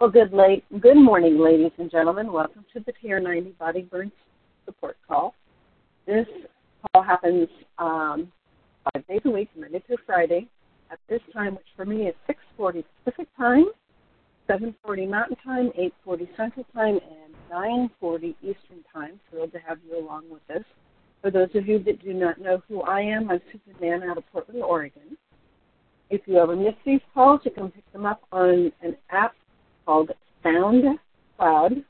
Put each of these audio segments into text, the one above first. Well, good morning, ladies and gentlemen. Welcome to the TR90 Body Burn Support Call. This call happens 5 days a week, Monday through Friday, at this time, which for me is 6:40 Pacific Time, 7:40 Mountain Time, 8:40 Central Time, and 9:40 Eastern Time. Thrilled to have you along with us. For those of you that do not know who I am, I'm Susan Mann out of Portland, Oregon. If you ever miss these calls, you can pick them up on an app called SoundCloud,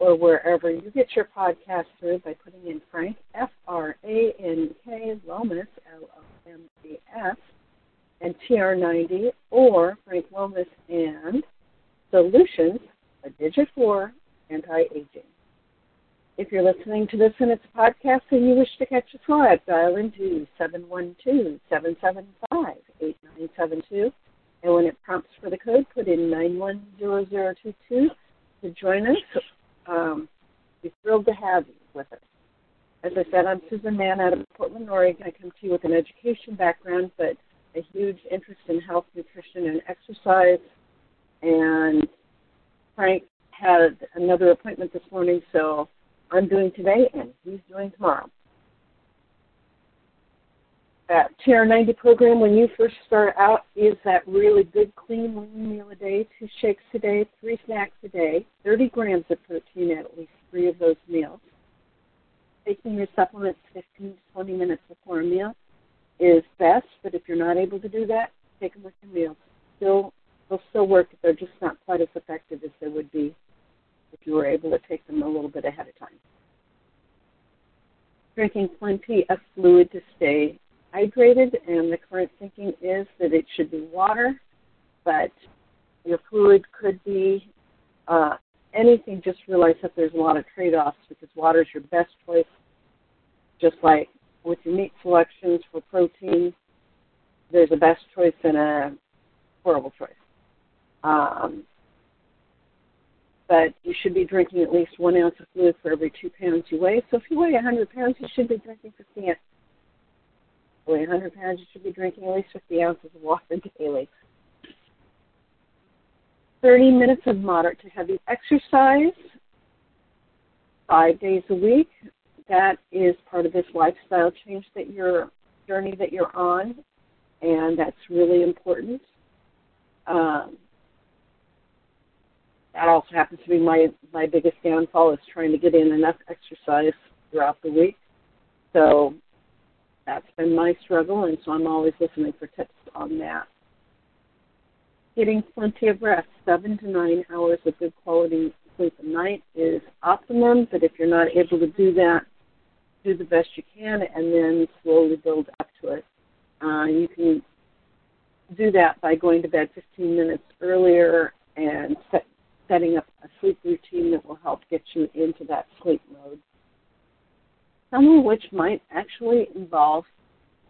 or wherever you get your podcast through by putting in Frank, F-R-A-N-K, Wellness, L-O-M-A-S, and TR90, or Frank Wellness and Solutions, a digit for anti-aging. If you're listening to this and it's a podcast and you wish to catch us live, dial into 712-775-8972. And when it prompts for the code, put in 910022 to join us. We're thrilled to have you with us. As I said, I'm Susan Mann out of Portland, Oregon. I come to you with an education background, but a huge interest in health, nutrition, and exercise. And Frank had another appointment this morning, so I'm doing today and he's doing tomorrow. That TR90 program, when you first start out, is that really good, clean, lean meal a day, 2 shakes a day, 3 snacks a day, 30 grams of protein at least 3 of those meals. Taking your supplements 15 to 20 minutes before a meal is best, but if you're not able to do that, take them with your meals. They'll still work, but they're just not quite as effective as they would be if you were able to take them a little bit ahead of time. Drinking plenty of fluid to stay hydrated, and the current thinking is that it should be water, but your fluid could be anything. Just realize that there's a lot of trade-offs because water is your best choice, just like with your meat selections for protein, there's a best choice and a horrible choice. But you should be drinking at least 1 ounce of fluid for every 2 pounds you weigh. So if you weigh 100 pounds, you should be drinking 50 ounces. If you weigh 100 pounds, you should be drinking at least 50 ounces of water daily. 30 minutes of moderate to heavy exercise, 5 days a week. That is part of this lifestyle change that you're on, and that's really important. That also happens to be my biggest downfall is trying to get in enough exercise throughout the week. So that's been my struggle, and so I'm always listening for tips on that. Getting plenty of rest, 7 to 9 hours of good quality sleep a night is optimum, but if you're not able to do that, do the best you can and then slowly build up to it. You can do that by going to bed 15 minutes earlier and setting up a sleep routine that will help get you into that sleep mode, some of which might actually involve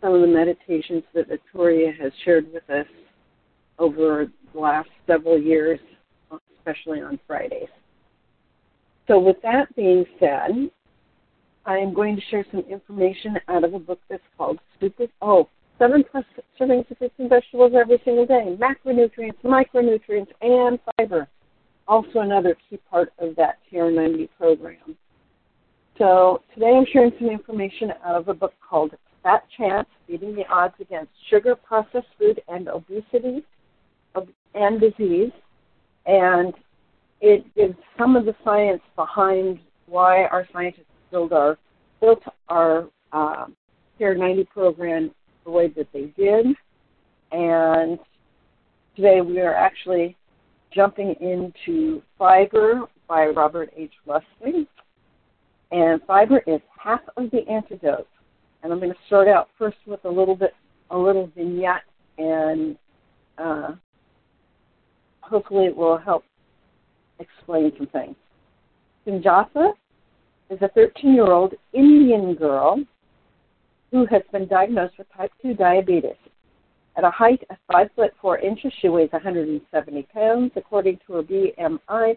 some of the meditations that Victoria has shared with us over the last several years, especially on Fridays. So with that being said, I am going to share some information out of a book that's called 7+ servings of fruits and vegetables every single day, macronutrients, micronutrients, and fiber. Also another key part of that TR90 program. So today I'm sharing some information out of a book called Fat Chance, Beating the Odds Against Sugar, Processed Food, and Obesity and Disease. And it gives some of the science behind why our scientists built our TR90 program the way that they did. And today we are actually jumping into Fiber by Robert H. Lustig. And fiber is half of the antidote. And I'm going to start out first with a little vignette, and hopefully it will help explain some things. Sanjata is a 13-year-old Indian girl who has been diagnosed with type 2 diabetes. At a height of 5'4", she weighs 170 pounds. According to her BMI,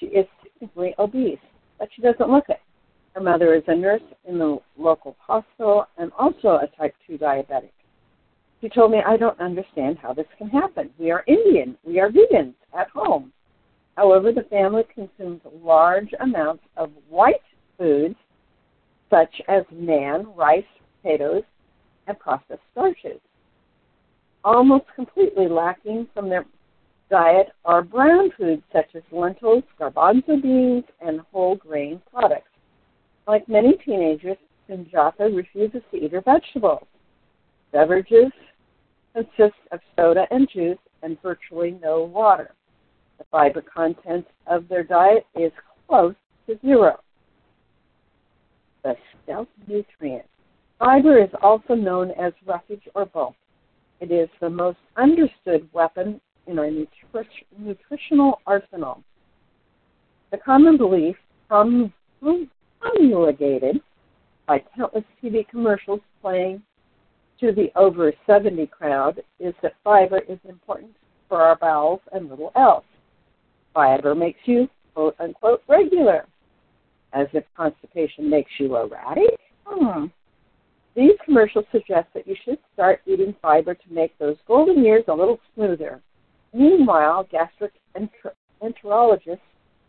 she is technically obese, but she doesn't look it. Her mother is a nurse in the local hospital and also a type 2 diabetic. She told me, "I don't understand how this can happen. We are Indian. We are vegans at home. However, the family consumes large amounts of white foods such as naan, rice, potatoes, and processed starches. Almost completely lacking from their diet are brown foods such as lentils, garbanzo beans, and whole grain products. Like many teenagers, Sanjata refuses to eat her vegetables. Beverages consist of soda and juice and virtually no water. The fiber content of their diet is close to zero. The stealth nutrient. Fiber is also known as roughage or bulk. It is the most understood weapon in our nutritional arsenal. The common belief promulgated by countless TV commercials playing to the over 70 crowd is that fiber is important for our bowels and little else. Fiber makes you, quote unquote, regular, as if constipation makes you erratic. These commercials suggest that you should start eating fiber to make those golden years a little smoother. Meanwhile, gastroenterologists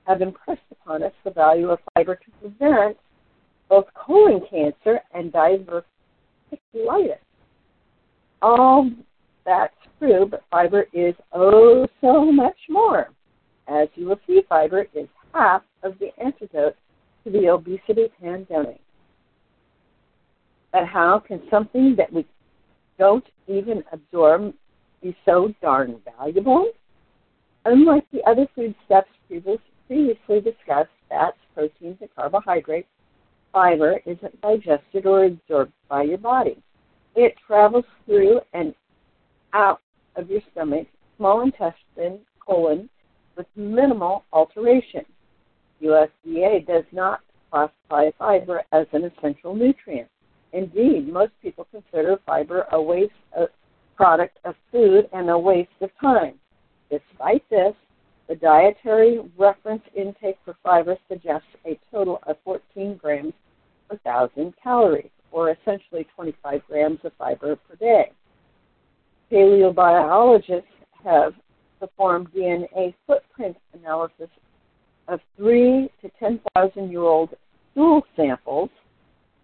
have impressed upon us the value of fiber to prevent both colon cancer and diverticulitis. All that's true, but fiber is oh so much more. As you will see, fiber is half of the antidote to the obesity pandemic. But how can something that we don't even absorb be so darn valuable? Unlike the other food steps previously discussed, fats, proteins, and carbohydrates, fiber isn't digested or absorbed by your body. It travels through and out of your stomach, small intestine, colon, with minimal alteration. USDA does not classify fiber as an essential nutrient. Indeed, most people consider fiber a waste of product of food and a waste of time. Despite this, the dietary reference intake for fiber suggests a total of 14 grams per 1,000 calories, or essentially 25 grams of fiber per day. Paleobiologists have performed DNA footprint analysis of 3 to 10,000-year-old stool samples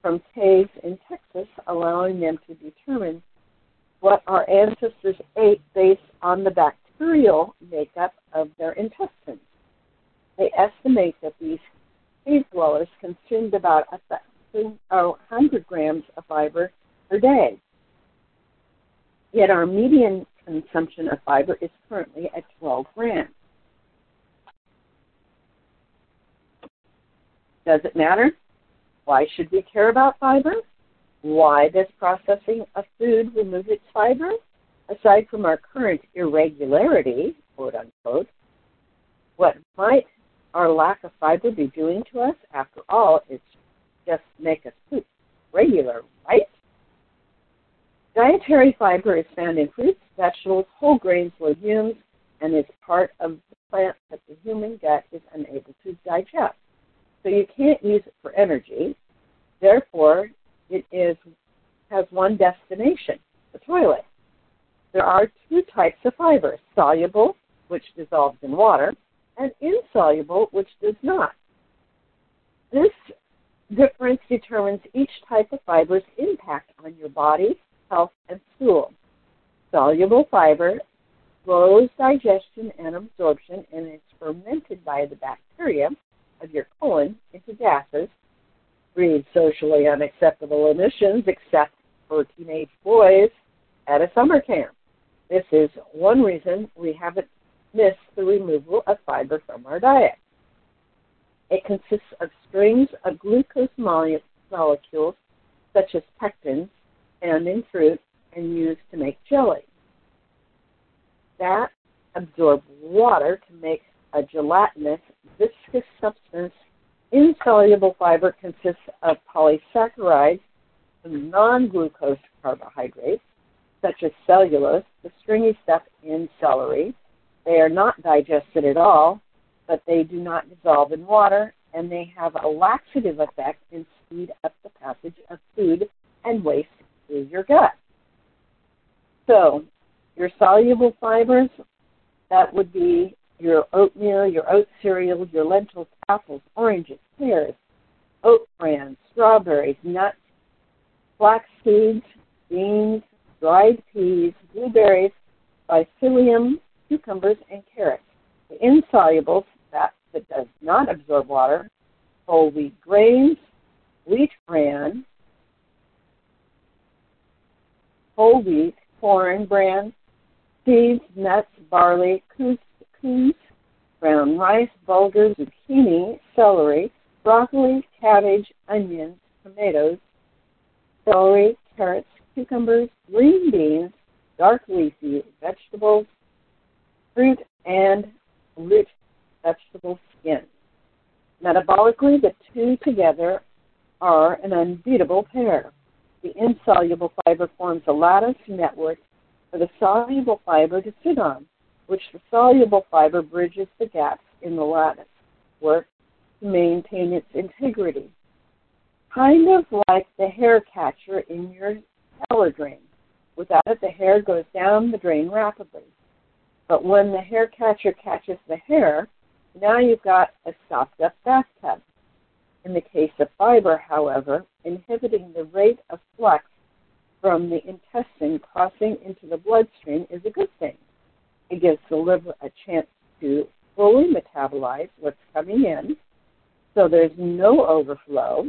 from caves in Texas, allowing them to determine what our ancestors ate based on the bacterial makeup of their intestines. They estimate that these cave dwellers consumed about 100 grams of fiber per day. Yet our median consumption of fiber is currently at 12 grams. Does it matter? Why should we care about fiber? Why does processing of food remove its fiber? Aside from our current irregularity, quote unquote, what might our lack of fiber be doing to us? After all, it's just make us poop regular, right? Dietary fiber is found in fruits, vegetables, whole grains, legumes, and is part of the plant that the human gut is unable to digest. So you can't use it for energy. Therefore, it has one destination, the toilet. There are two types of fiber, soluble, which dissolves in water, and insoluble, which does not. This difference determines each type of fiber's impact on your body, health, and stool. Soluble fiber slows digestion and absorption and is fermented by the bacteria of your colon into gases, breeds socially unacceptable emissions except for teenage boys at a summer camp. This is one reason we haven't missed the removal of fiber from our diet. It consists of strings of glucose molecules such as pectins found in fruit and used to make jelly. That absorb water to make a gelatinous, viscous substance. Insoluble fiber consists of polysaccharides, non-glucose carbohydrates, such as cellulose, the stringy stuff in celery. They are not digested at all, but they do not dissolve in water, and they have a laxative effect and speed up the passage of food and waste through your gut. So, your soluble fibers, that would be your oatmeal, your oat cereal, your lentils, apples, oranges, pears, oat bran, strawberries, nuts, flax seeds, beans, dried peas, blueberries, psyllium, cucumbers, and carrots. The insolubles, fat that does not absorb water, whole wheat grains, wheat bran, whole wheat, corn bran, seeds, nuts, barley, couscous, brown rice, bulgur, zucchini, celery, broccoli, cabbage, onions, tomatoes, celery, carrots, cucumbers, green beans, dark leafy vegetables, fruit, and root vegetable skin. Metabolically, the two together are an unbeatable pair. The insoluble fiber forms a lattice network for the soluble fiber to sit on, which the soluble fiber bridges the gaps in the lattice work to maintain its integrity. Kind of like the hair catcher in your shower drain. Without it, the hair goes down the drain rapidly. But when the hair catcher catches the hair, now you've got a stopped-up bathtub. In the case of fiber, however, inhibiting the rate of flux from the intestine crossing into the bloodstream is a good thing. It gives the liver a chance to fully metabolize what's coming in, so there's no overflow.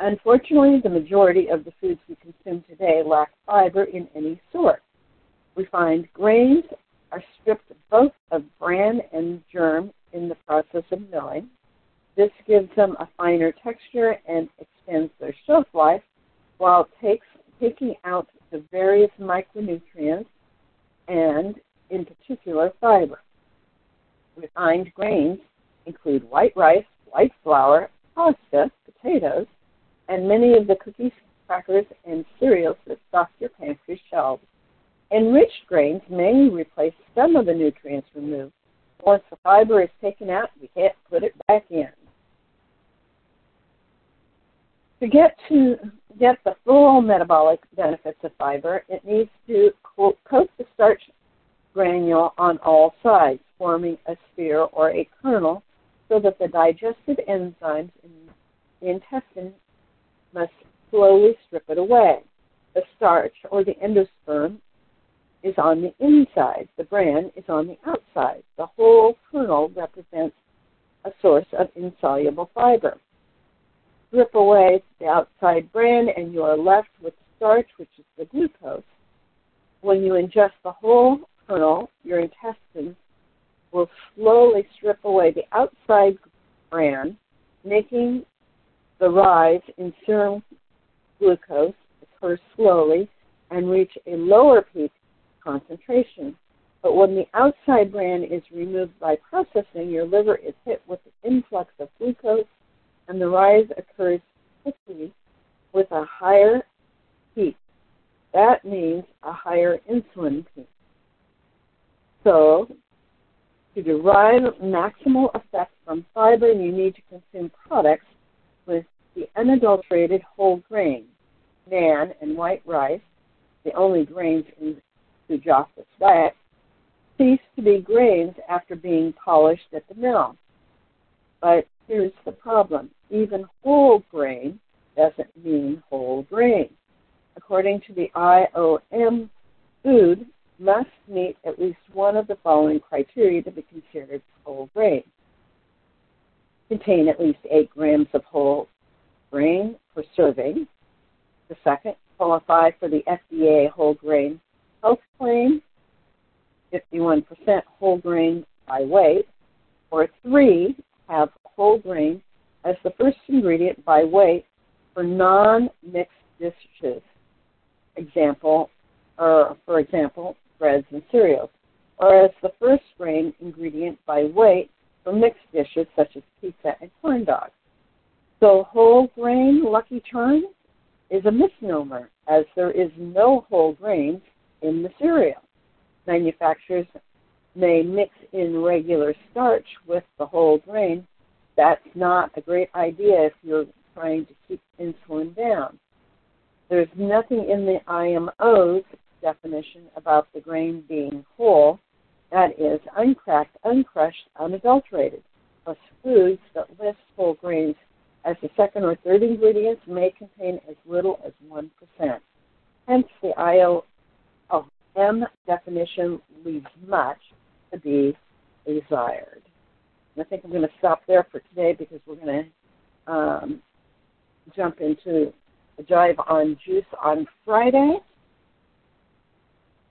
Unfortunately, the majority of the foods we consume today lack fiber in any sort. We find grains are stripped both of bran and germ in the process of milling. This gives them a finer texture and extends their shelf life while taking out the various micronutrients and, in particular, fiber. Refined grains include white rice, white flour, pasta, potatoes, and many of the cookies, crackers, and cereals that stock your pantry shelves. Enriched grains may replace some of the nutrients removed. Once the fiber is taken out, you can't put it back in. To get the full metabolic benefits of fiber, it needs to coat the starch granule on all sides, forming a sphere or a kernel, so that the digestive enzymes in the intestine must slowly strip it away. The starch, or the endosperm, is on the inside. The bran is on the outside. The whole kernel represents a source of insoluble fiber. Strip away the outside bran and you are left with starch, which is the glucose. When you ingest the whole kernel, your intestines will slowly strip away the outside bran, making the rise in serum glucose occur slowly and reach a lower peak concentration. But when the outside bran is removed by processing, your liver is hit with an influx of glucose, and the rise occurs quickly with a higher peak. That means a higher insulin peak. So, to derive maximal effect from fiber, you need to consume products with the unadulterated whole grain, naan and white rice, the only grains in Sanjata diet, cease to be grains after being polished at the mill. But here's the problem. Even whole grain doesn't mean whole grain. According to the IOM, food must meet at least one of the following criteria to be considered whole grain. Contain at least 8 grams of whole grain per serving. The second, qualify for the FDA whole grain health claim, 51% whole grain by weight, or 3, have whole grain as the first ingredient by weight for non-mixed dishes. For example, breads and cereals, or as the first grain ingredient by weight for mixed dishes such as pizza and corn dogs. So whole grain, Lucky Charms, is a misnomer, as there is no whole grains in the cereal. Manufacturers may mix in regular starch with the whole grain. That's not a great idea if you're trying to keep insulin down. There's nothing in the IMO's definition about the grain being whole, That is uncracked, uncrushed, unadulterated, plus foods that list whole grains as the second or third ingredients may contain as little as 1%. Hence, the IOM definition leaves much to be desired. And I think I'm going to stop there for today because we're going to jump into a dive on juice on Friday.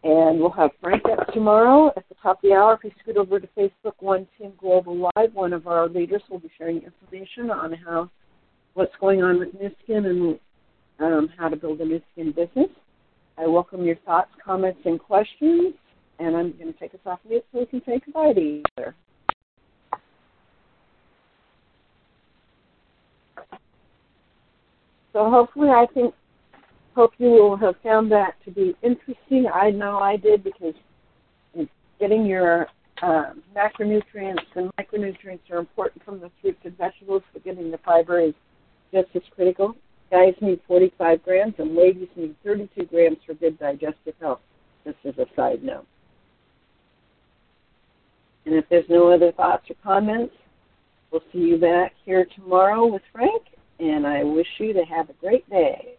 And we'll have Frank up tomorrow at the top of the hour. If you scoot over to Facebook, One Team Global Live, one of our leaders will be sharing information on what's going on with New Skin and how to build a New Skin business. I welcome your thoughts, comments, and questions. And I'm going to take us off mute so we can say goodbye to each other. So hopefully hope you will have found that to be interesting. I know I did, because getting your macronutrients and micronutrients are important from the fruits and vegetables, but getting the fiber is just as critical. Guys need 45 grams and ladies need 32 grams for good digestive health. This is a side note. And if there's no other thoughts or comments, we'll see you back here tomorrow with Frank, and I wish you to have a great day.